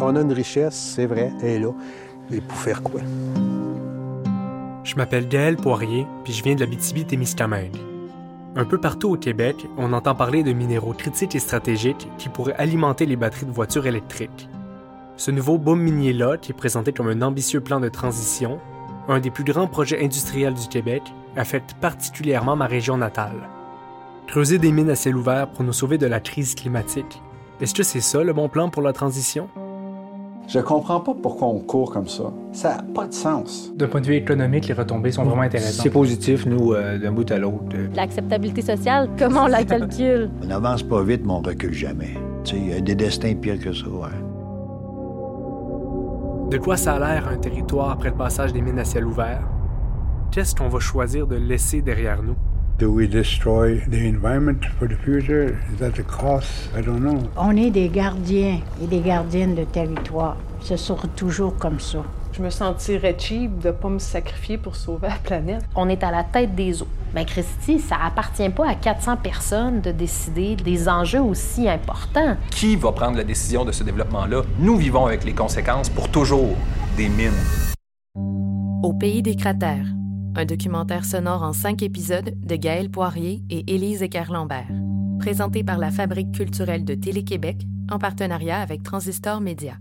On a une richesse, c'est vrai, elle est là. Et pour faire quoi? Je m'appelle Gaëlle Poirier, puis je viens de l'Abitibi-Témiscamingue. Un peu partout au Québec, on entend parler de minéraux critiques et stratégiques qui pourraient alimenter les batteries de voitures électriques. Ce nouveau boom minier-là, qui est présenté comme un ambitieux plan de transition, un des plus grands projets industriels du Québec, affecte particulièrement ma région natale. Creuser des mines à ciel ouvert pour nous sauver de la crise climatique, est-ce que c'est ça le bon plan pour la transition? Je comprends pas pourquoi on court comme ça. Ça n'a pas de sens. D'un point de vue économique, les retombées sont vraiment intéressantes. C'est positif, nous, d'un bout à l'autre. L'acceptabilité sociale, comment on la calcule? On n'avance pas vite, mais on recule jamais. Tu sais, il y a des destins pires que ça. Hein. De quoi ça a l'air un territoire après le passage des mines à ciel ouvert? Qu'est-ce qu'on va choisir de laisser derrière nous? Do we destroy the environment for the future? Is that the cost? I don't know. On est des gardiens et des gardiennes de territoire. Ce sera toujours comme ça. Je me sentirais cheap de ne pas me sacrifier pour sauver la planète. On est à la tête des eaux. Mais Christy, ça appartient pas à 400 personnes de décider des enjeux aussi importants. Qui va prendre la décision de ce développement-là? Nous vivons avec les conséquences pour toujours des mines. Au pays des cratères. Un documentaire sonore en 5 épisodes de Gaëlle Poirier et Élise Écarlembert, présenté par la Fabrique culturelle de Télé-Québec en partenariat avec Transistor Média.